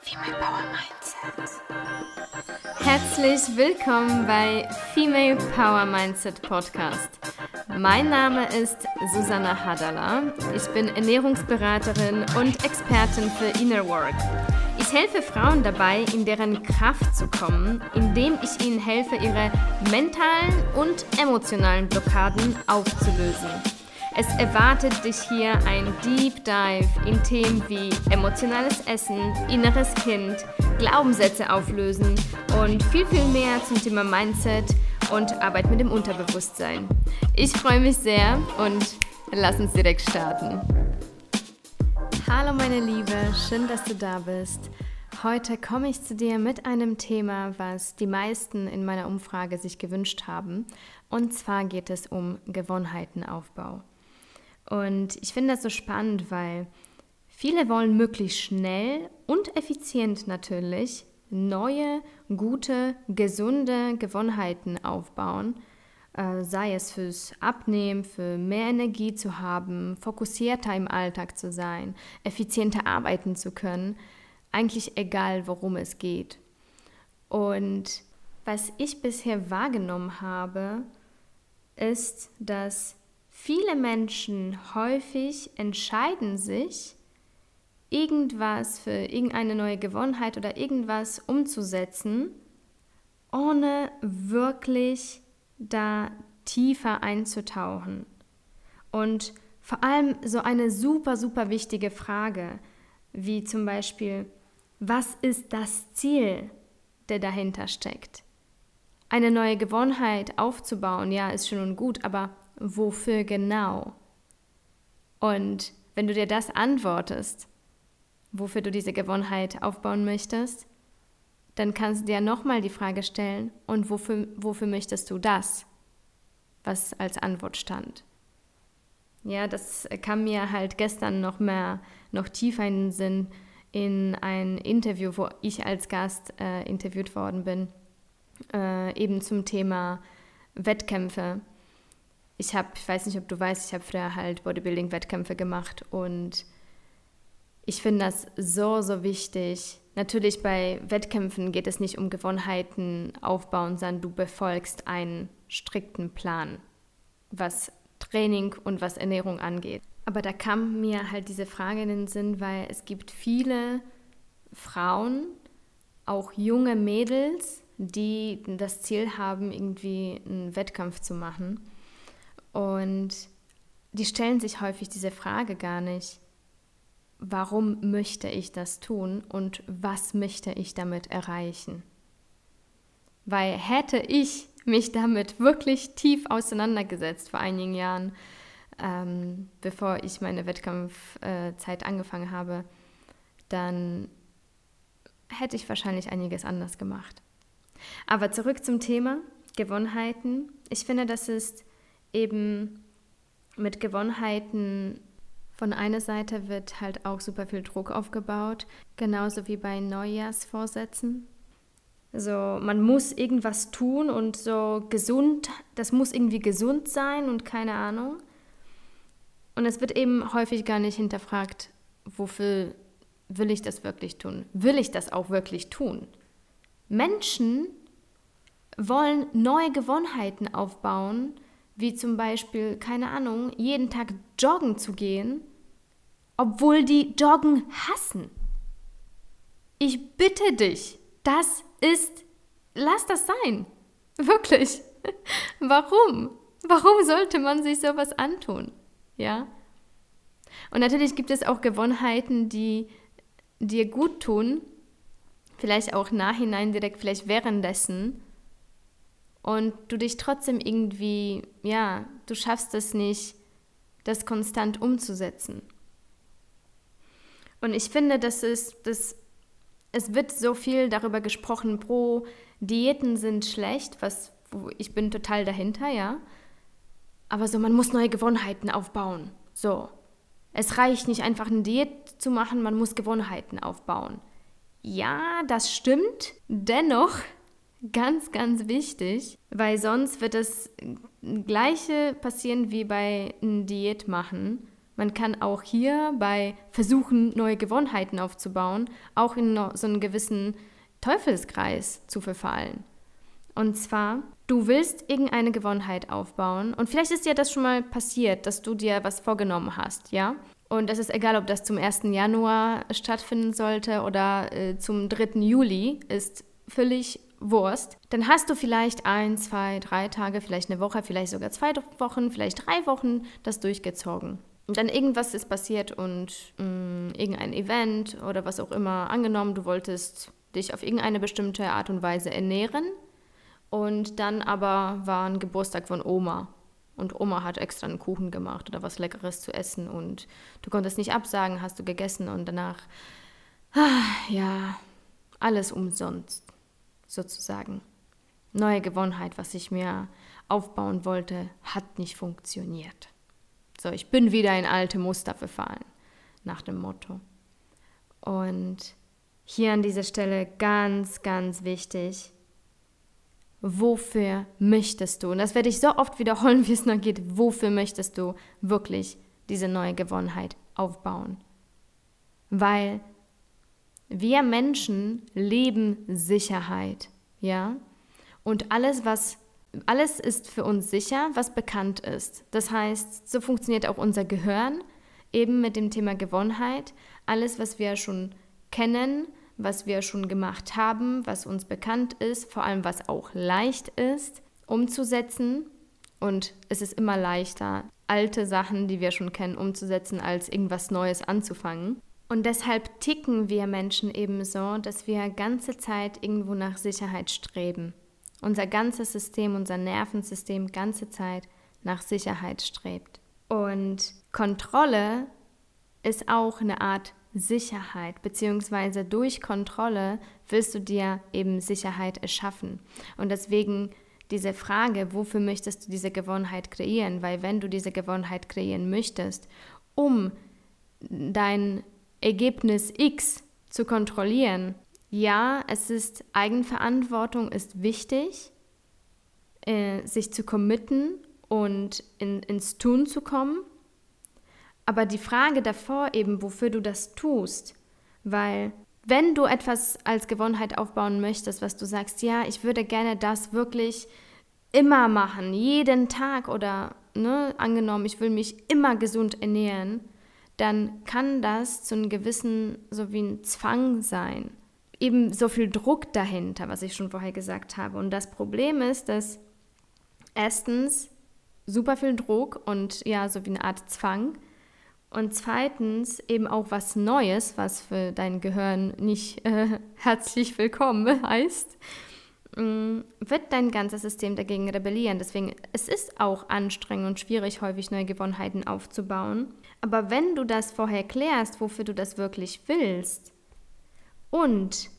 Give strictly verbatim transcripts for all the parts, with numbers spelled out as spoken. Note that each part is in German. Female Power Mindset. Herzlich willkommen bei Female Power Mindset Podcast. Mein Name ist Susanna Hadala. Ich bin Ernährungsberaterin und Expertin für Inner Work. Ich helfe Frauen dabei, in deren Kraft zu kommen, indem ich ihnen helfe, ihre mentalen und emotionalen Blockaden aufzulösen. Es erwartet dich hier ein Deep Dive in Themen wie emotionales Essen, inneres Kind, Glaubenssätze auflösen und viel, viel mehr zum Thema Mindset und Arbeit mit dem Unterbewusstsein. Ich freue mich sehr und lass uns direkt starten. Hallo meine Liebe, schön, dass du da bist. Heute komme ich zu dir mit einem Thema, was die meisten in meiner Umfrage sich gewünscht haben. Und zwar geht es um Gewohnheitenaufbau. Und ich finde das so spannend, weil viele wollen möglichst schnell und effizient natürlich neue, gute, gesunde Gewohnheiten aufbauen, äh, sei es fürs Abnehmen, für mehr Energie zu haben, fokussierter im Alltag zu sein, effizienter arbeiten zu können, eigentlich egal, worum es geht. Und was ich bisher wahrgenommen habe, ist, dass viele Menschen häufig entscheiden sich, irgendwas für irgendeine neue Gewohnheit oder irgendwas umzusetzen, ohne wirklich da tiefer einzutauchen. Und vor allem so eine super, super wichtige Frage, wie zum Beispiel, was ist das Ziel, der dahinter steckt? Eine neue Gewohnheit aufzubauen, ja, ist schön und gut, aber wofür genau? Und wenn du dir das antwortest, wofür du diese Gewohnheit aufbauen möchtest, dann kannst du dir nochmal die Frage stellen, und wofür, wofür möchtest du das, was als Antwort stand? Ja, das kam mir halt gestern noch mehr, noch tiefer in den Sinn in ein Interview, wo ich als Gast äh, interviewt worden bin, äh, eben zum Thema Wettkämpfe. Ich habe, ich weiß nicht, ob du weißt, ich habe früher halt Bodybuilding-Wettkämpfe gemacht und ich finde das so, so wichtig. Natürlich bei Wettkämpfen geht es nicht um Gewohnheiten aufbauen, sondern du befolgst einen strikten Plan, was Training und was Ernährung angeht. Aber da kam mir halt diese Frage in den Sinn, weil es gibt viele Frauen, auch junge Mädels, die das Ziel haben, irgendwie einen Wettkampf zu machen. Und die stellen sich häufig diese Frage gar nicht, warum möchte ich das tun und was möchte ich damit erreichen? Weil hätte ich mich damit wirklich tief auseinandergesetzt vor einigen Jahren, ähm, bevor ich meine Wettkampfzeit äh, angefangen habe, dann hätte ich wahrscheinlich einiges anders gemacht. Aber zurück zum Thema Gewohnheiten. Ich finde, das ist eben mit Gewohnheiten, von einer Seite wird halt auch super viel Druck aufgebaut, genauso wie bei Neujahrsvorsätzen. So, man muss irgendwas tun und so gesund, das muss irgendwie gesund sein und keine Ahnung. Und es wird eben häufig gar nicht hinterfragt, wofür will ich das wirklich tun? Will ich das auch wirklich tun? Menschen wollen neue Gewohnheiten aufbauen, wie zum Beispiel, keine Ahnung, jeden Tag joggen zu gehen, obwohl die Joggen hassen. Ich bitte dich, das ist, lass das sein. Wirklich. Warum? Warum sollte man sich sowas antun? Ja? Und natürlich gibt es auch Gewohnheiten, die dir gut tun, vielleicht auch nachhinein direkt, vielleicht währenddessen, und du dich trotzdem irgendwie, ja, du schaffst es nicht, das konstant umzusetzen. Und ich finde, das ist, das, es wird so viel darüber gesprochen, pro Diäten sind schlecht, was ich bin total dahinter, ja. Aber so, man muss neue Gewohnheiten aufbauen. So, es reicht nicht einfach eine Diät zu machen, man muss Gewohnheiten aufbauen. Ja, das stimmt, dennoch ganz, ganz wichtig, weil sonst wird das Gleiche passieren wie bei einem Diät machen. Man kann auch hier bei Versuchen, neue Gewohnheiten aufzubauen, auch in so einen gewissen Teufelskreis zu verfallen. Und zwar, du willst irgendeine Gewohnheit aufbauen und vielleicht ist dir das schon mal passiert, dass du dir was vorgenommen hast, ja? Und es ist egal, ob das zum ersten Januar stattfinden sollte oder äh, zum dritten Juli, ist völlig Wurst. Dann hast du vielleicht ein, zwei, drei Tage, vielleicht eine Woche, vielleicht sogar zwei Wochen, vielleicht drei Wochen das durchgezogen. Und dann irgendwas ist passiert und mh, irgendein Event oder was auch immer. Angenommen, du wolltest dich auf irgendeine bestimmte Art und Weise ernähren und dann aber war ein Geburtstag von Oma. Und Oma hat extra einen Kuchen gemacht oder was Leckeres zu essen und du konntest nicht absagen, hast du gegessen und danach, ja, alles umsonst, sozusagen. Neue Gewohnheit, was ich mir aufbauen wollte, hat nicht funktioniert. So, ich bin wieder in alte Muster verfallen, nach dem Motto. Und hier an dieser Stelle ganz, ganz wichtig: Wofür möchtest du, und das werde ich so oft wiederholen, wie es noch geht, wofür möchtest du wirklich diese neue Gewohnheit aufbauen? Weil wir Menschen leben Sicherheit, ja? Und alles, was, alles ist für uns sicher, was bekannt ist. Das heißt, so funktioniert auch unser Gehirn, eben mit dem Thema Gewohnheit. Alles, was wir schon kennen, was wir schon gemacht haben, was uns bekannt ist, vor allem was auch leicht ist, umzusetzen. Und es ist immer leichter, alte Sachen, die wir schon kennen, umzusetzen, als irgendwas Neues anzufangen. Und deshalb ticken wir Menschen eben so, dass wir ganze Zeit irgendwo nach Sicherheit streben. Unser ganzes System, unser Nervensystem ganze Zeit nach Sicherheit strebt. Und Kontrolle ist auch eine Art Sicherheit, beziehungsweise durch Kontrolle willst du dir eben Sicherheit erschaffen. Und deswegen diese Frage, wofür möchtest du diese Gewohnheit kreieren? Weil wenn du diese Gewohnheit kreieren möchtest, um dein Ergebnis X zu kontrollieren, ja, es ist Eigenverantwortung, ist wichtig, äh, sich zu committen und in, ins Tun zu kommen. Aber die Frage davor eben, wofür du das tust, weil wenn du etwas als Gewohnheit aufbauen möchtest, was du sagst, ja, ich würde gerne das wirklich immer machen, jeden Tag oder, ne, angenommen, ich will mich immer gesund ernähren, dann kann das zu einem gewissen, so wie ein Zwang sein. Eben so viel Druck dahinter, was ich schon vorher gesagt habe. Und das Problem ist, dass erstens super viel Druck und ja, so wie eine Art Zwang. Und zweitens eben auch was Neues, was für dein Gehirn nicht äh, herzlich willkommen heißt, wird dein ganzes System dagegen rebellieren. Deswegen, es ist auch anstrengend und schwierig, häufig neue Gewohnheiten aufzubauen. Aber wenn du das vorher klärst, wofür du das wirklich willst und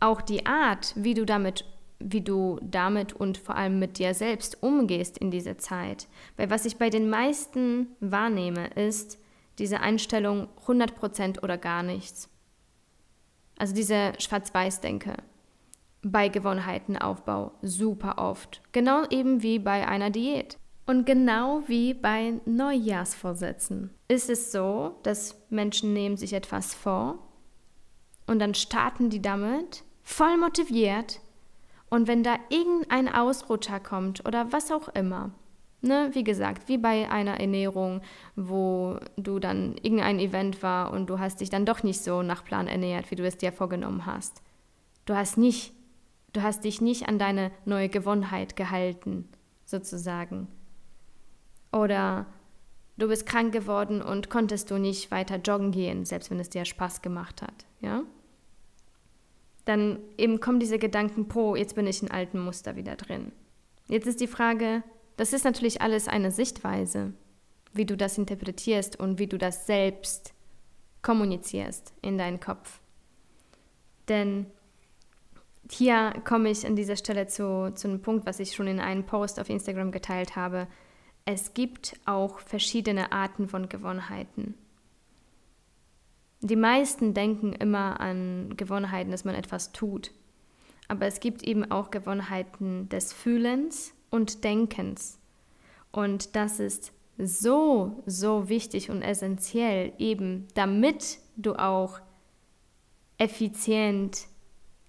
auch die Art, wie du damit umgehst, wie du damit und vor allem mit dir selbst umgehst in dieser Zeit. Weil was ich bei den meisten wahrnehme, ist diese Einstellung hundert Prozent oder gar nichts. Also diese Schwarz-Weiß-Denke bei Gewohnheitenaufbau super oft. Genau eben wie bei einer Diät. Und genau wie bei Neujahrsvorsätzen ist es so, dass Menschen nehmen sich etwas vor und dann starten die damit, voll motiviert. Und wenn da irgendein Ausrutscher kommt oder was auch immer, ne, wie gesagt, wie bei einer Ernährung, wo du dann irgendein Event war und du hast dich dann doch nicht so nach Plan ernährt, wie du es dir vorgenommen hast. Du hast nicht, du hast dich nicht an deine neue Gewohnheit gehalten, sozusagen. Oder du bist krank geworden und konntest du nicht weiter joggen gehen, selbst wenn es dir Spaß gemacht hat, ja? Dann eben kommen diese Gedanken, pro, jetzt bin ich in alten Muster wieder drin. Jetzt ist die Frage, das ist natürlich alles eine Sichtweise, wie du das interpretierst und wie du das selbst kommunizierst in deinen Kopf. Denn hier komme ich an dieser Stelle zu, zu einem Punkt, was ich schon in einem Post auf Instagram geteilt habe. Es gibt auch verschiedene Arten von Gewohnheiten. Die meisten denken immer an Gewohnheiten, dass man etwas tut. Aber es gibt eben auch Gewohnheiten des Fühlens und Denkens. Und das ist so, so wichtig und essentiell, eben damit du auch effizient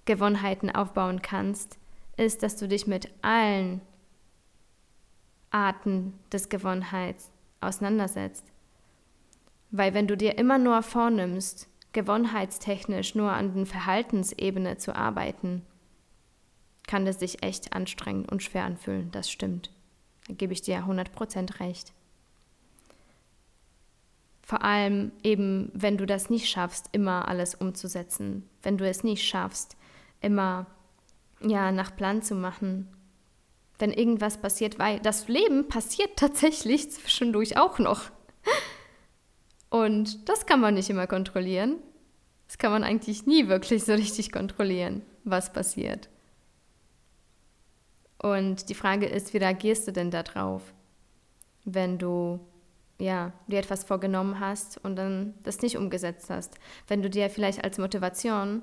Gewohnheiten aufbauen kannst, ist, dass du dich mit allen Arten des Gewohnheits auseinandersetzt. Weil wenn du dir immer nur vornimmst, gewohnheitstechnisch nur an der Verhaltensebene zu arbeiten, kann das sich echt anstrengend und schwer anfühlen. Das stimmt. Da gebe ich dir hundert Prozent recht. Vor allem eben, wenn du das nicht schaffst, immer alles umzusetzen. Wenn du es nicht schaffst, immer ja, nach Plan zu machen. Wenn irgendwas passiert, weil das Leben passiert tatsächlich zwischendurch auch noch. Und das kann man nicht immer kontrollieren. Das kann man eigentlich nie wirklich so richtig kontrollieren, was passiert. Und die Frage ist, wie reagierst du denn da drauf, wenn du ja, dir etwas vorgenommen hast und dann das nicht umgesetzt hast? Wenn du dir vielleicht als Motivation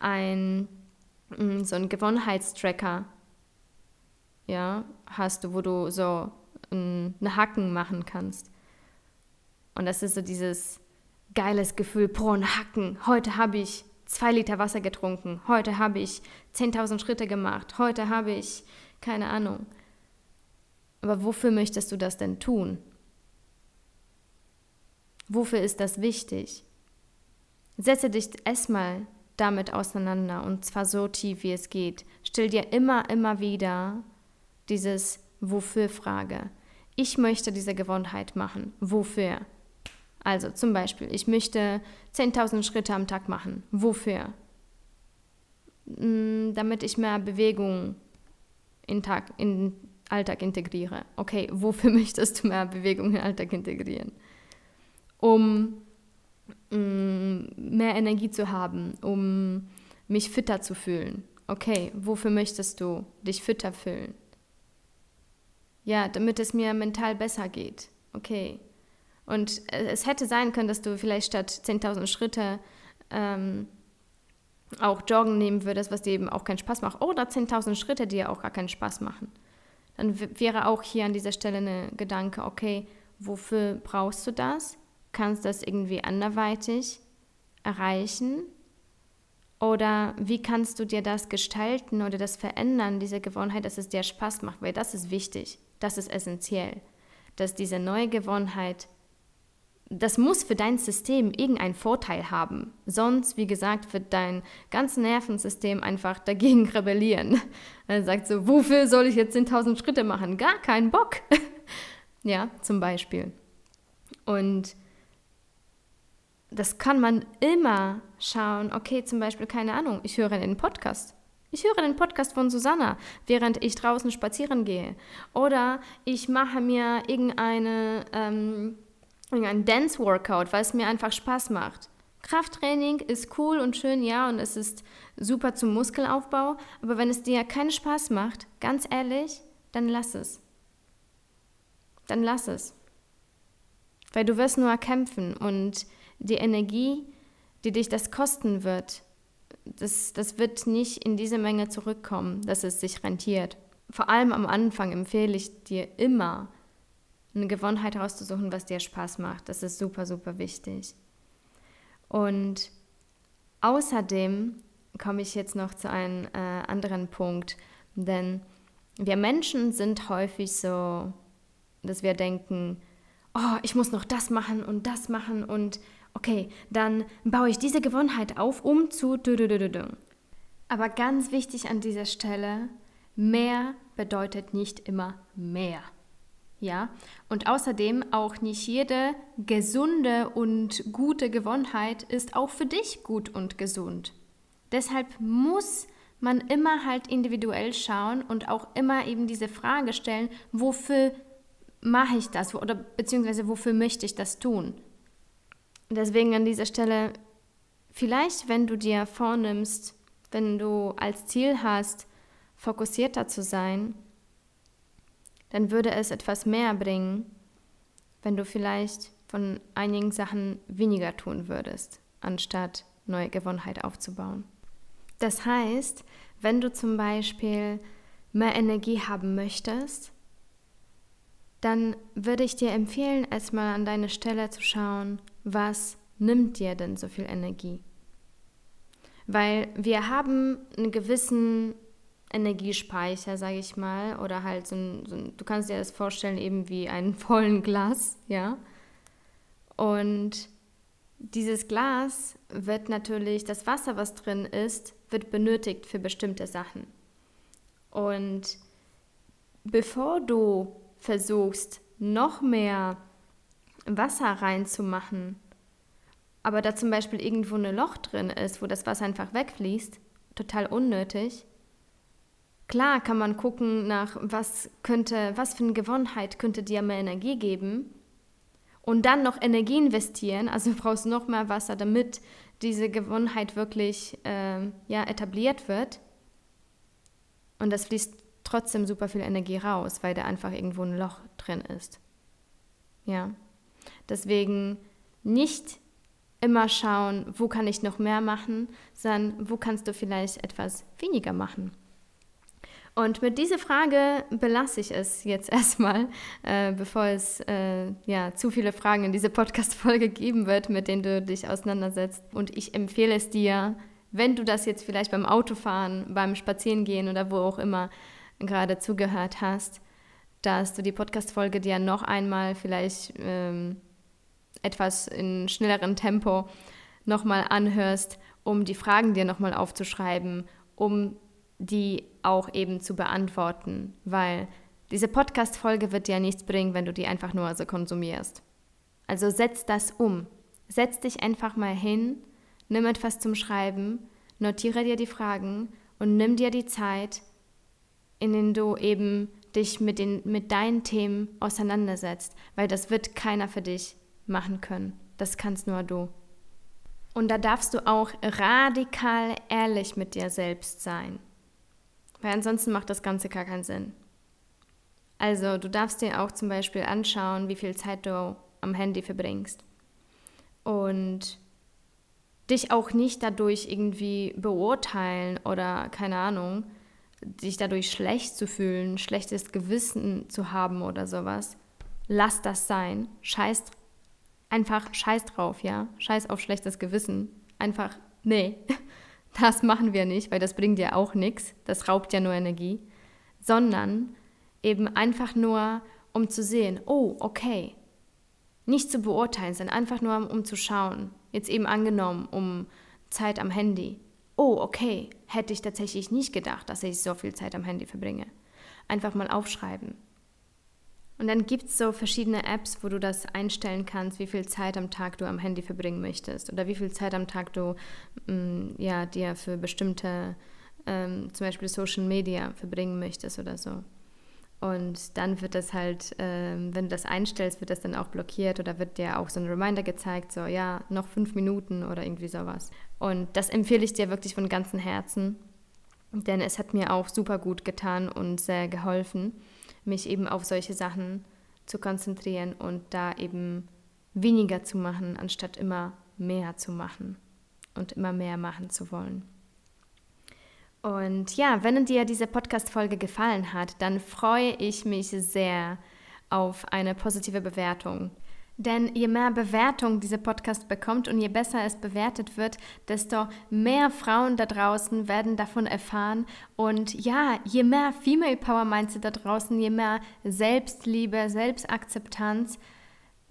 ein, so einen Gewohnheitstracker ja, hast, wo du so einen Haken machen kannst. Und das ist so dieses geiles Gefühl, pro ein Hacken. Heute habe ich zwei Liter Wasser getrunken. Heute habe ich zehntausend Schritte gemacht. Heute habe ich keine Ahnung. Aber wofür möchtest du das denn tun? Wofür ist das wichtig? Setze dich erstmal damit auseinander und zwar so tief, wie es geht. Stell dir immer, immer wieder dieses Wofür-Frage. Ich möchte diese Gewohnheit machen. Wofür? Also zum Beispiel, ich möchte zehntausend Schritte am Tag machen. Wofür? Damit ich mehr Bewegung in den Alltag integriere. Okay, wofür möchtest du mehr Bewegung in den Alltag integrieren? Um mehr Energie zu haben, um mich fitter zu fühlen. Okay, wofür möchtest du dich fitter fühlen? Ja, damit es mir mental besser geht. Okay. Und es hätte sein können, dass du vielleicht statt zehntausend Schritte ähm, auch Joggen nehmen würdest, was dir eben auch keinen Spaß macht. Oder zehntausend Schritte, die dir auch gar keinen Spaß machen. Dann w- wäre auch hier an dieser Stelle ein Gedanke, okay, wofür brauchst du das? Kannst du das irgendwie anderweitig erreichen? Oder wie kannst du dir das gestalten oder das verändern, diese Gewohnheit, dass es dir Spaß macht? Weil das ist wichtig, das ist essentiell, dass diese neue Gewohnheit, das muss für dein System irgendeinen Vorteil haben. Sonst, wie gesagt, wird dein ganzes Nervensystem einfach dagegen rebellieren. Er sagt so, wofür soll ich jetzt zehntausend Schritte machen? Gar keinen Bock. Ja, zum Beispiel. Und das kann man immer schauen. Okay, zum Beispiel, keine Ahnung, ich höre einen Podcast. Ich höre den Podcast von Susanna, während ich draußen spazieren gehe. Oder ich mache mir irgendeine, ähm, irgendein Dance-Workout, weil es mir einfach Spaß macht. Krafttraining ist cool und schön, ja, und es ist super zum Muskelaufbau. Aber wenn es dir keinen Spaß macht, ganz ehrlich, dann lass es. Dann lass es. Weil du wirst nur kämpfen und die Energie, die dich das kosten wird, das, das wird nicht in diese Menge zurückkommen, dass es sich rentiert. Vor allem am Anfang empfehle ich dir immer, eine Gewohnheit rauszusuchen, was dir Spaß macht. Das ist super, super wichtig. Und außerdem komme ich jetzt noch zu einem äh, anderen Punkt, denn wir Menschen sind häufig so, dass wir denken, oh, ich muss noch das machen und das machen und okay, dann baue ich diese Gewohnheit auf, um zu... Aber ganz wichtig an dieser Stelle, mehr bedeutet nicht immer mehr. Ja? Und außerdem auch nicht jede gesunde und gute Gewohnheit ist auch für dich gut und gesund. Deshalb muss man immer halt individuell schauen und auch immer eben diese Frage stellen, wofür mache ich das oder beziehungsweise wofür möchte ich das tun? Deswegen an dieser Stelle, vielleicht wenn du dir vornimmst, wenn du als Ziel hast, fokussierter zu sein, dann würde es etwas mehr bringen, wenn du vielleicht von einigen Sachen weniger tun würdest, anstatt neue Gewohnheit aufzubauen. Das heißt, wenn du zum Beispiel mehr Energie haben möchtest, dann würde ich dir empfehlen, erstmal an deine Stelle zu schauen, was nimmt dir denn so viel Energie? Weil wir haben einen gewissen Energiespeicher, sage ich mal, oder halt so ein, so ein, du kannst dir das vorstellen eben wie einen vollen Glas, ja. Und dieses Glas wird natürlich, das Wasser, was drin ist, wird benötigt für bestimmte Sachen. Und bevor du versuchst, noch mehr Wasser reinzumachen, aber da zum Beispiel irgendwo ein Loch drin ist, wo das Wasser einfach wegfließt, total unnötig. Klar kann man gucken nach, was könnte, was für eine Gewohnheit könnte dir mehr Energie geben und dann noch Energie investieren, also brauchst du noch mehr Wasser, damit diese Gewohnheit wirklich äh, ja, etabliert wird. Und das fließt trotzdem super viel Energie raus, weil da einfach irgendwo ein Loch drin ist. Ja, deswegen nicht immer schauen, wo kann ich noch mehr machen, sondern wo kannst du vielleicht etwas weniger machen. Und mit dieser Frage belasse ich es jetzt erstmal, äh, bevor es äh, ja, zu viele Fragen in dieser Podcast-Folge geben wird, mit denen du dich auseinandersetzt. Und ich empfehle es dir, wenn du das jetzt vielleicht beim Autofahren, beim Spazierengehen oder wo auch immer gerade zugehört hast, dass du die Podcast-Folge dir noch einmal vielleicht ähm, etwas in schnellerem Tempo nochmal anhörst, um die Fragen dir nochmal aufzuschreiben, um die auch eben zu beantworten, weil diese Podcast-Folge wird dir nichts bringen, wenn du die einfach nur so konsumierst. Also setz das um. Setz dich einfach mal hin, nimm etwas zum Schreiben, notiere dir die Fragen und nimm dir die Zeit, in denen du eben dich mit, den, mit deinen Themen auseinandersetzt, weil das wird keiner für dich machen können. Das kannst nur du. Und da darfst du auch radikal ehrlich mit dir selbst sein, weil ansonsten macht das Ganze gar keinen Sinn. Also du darfst dir auch zum Beispiel anschauen, wie viel Zeit du am Handy verbringst und dich auch nicht dadurch irgendwie beurteilen oder, keine Ahnung, dich dadurch schlecht zu fühlen, schlechtes Gewissen zu haben oder sowas. Lass das sein. Scheiß, einfach scheiß drauf, ja? Scheiß auf schlechtes Gewissen. Einfach, nee, das machen wir nicht, weil das bringt ja auch nichts. Das raubt ja nur Energie. Sondern eben einfach nur, um zu sehen, oh, okay. Nicht zu beurteilen, sondern einfach nur, um zu schauen. Jetzt eben angenommen, um Zeit am Handy. Oh, okay, hätte ich tatsächlich nicht gedacht, dass ich so viel Zeit am Handy verbringe. Einfach mal aufschreiben. Und dann gibt es so verschiedene Apps, wo du das einstellen kannst, wie viel Zeit am Tag du am Handy verbringen möchtest oder wie viel Zeit am Tag du mh, ja, dir für bestimmte, ähm, zum Beispiel Social Media verbringen möchtest oder so. Und dann wird das halt, äh, wenn du das einstellst, wird das dann auch blockiert oder wird dir auch so ein Reminder gezeigt, so ja, noch fünf Minuten oder irgendwie sowas. Und das empfehle ich dir wirklich von ganzem Herzen, denn es hat mir auch super gut getan und sehr geholfen, mich eben auf solche Sachen zu konzentrieren und da eben weniger zu machen, anstatt immer mehr zu machen und immer mehr machen zu wollen. Und ja, wenn dir diese Podcast-Folge gefallen hat, dann freue ich mich sehr auf eine positive Bewertung. Denn je mehr Bewertung dieser Podcast bekommt und je besser es bewertet wird, desto mehr Frauen da draußen werden davon erfahren. Und ja, je mehr Female Power Mindset da draußen, je mehr Selbstliebe, Selbstakzeptanz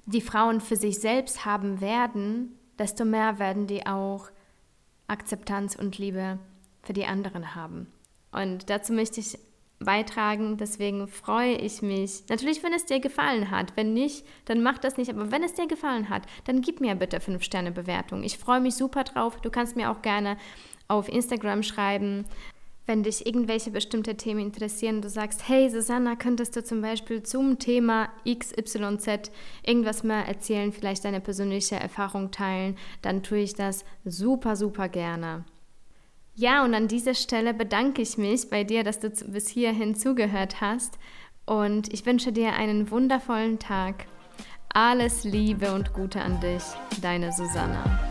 die Frauen für sich selbst haben werden, desto mehr werden die auch Akzeptanz und Liebe für die anderen haben. Und dazu möchte ich beitragen, deswegen freue ich mich. Natürlich, wenn es dir gefallen hat, wenn nicht, dann mach das nicht, aber wenn es dir gefallen hat, dann gib mir bitte fünf Sterne Bewertung. Ich freue mich super drauf. Du kannst mir auch gerne auf Instagram schreiben, wenn dich irgendwelche bestimmte Themen interessieren. Du sagst, hey Susanna, könntest du zum Beispiel zum Thema X Y Z irgendwas mehr erzählen, vielleicht deine persönliche Erfahrung teilen, dann tue ich das super, super gerne. Ja, und an dieser Stelle bedanke ich mich bei dir, dass du bis hierhin zugehört hast und ich wünsche dir einen wundervollen Tag. Alles Liebe und Gute an dich, deine Susanna.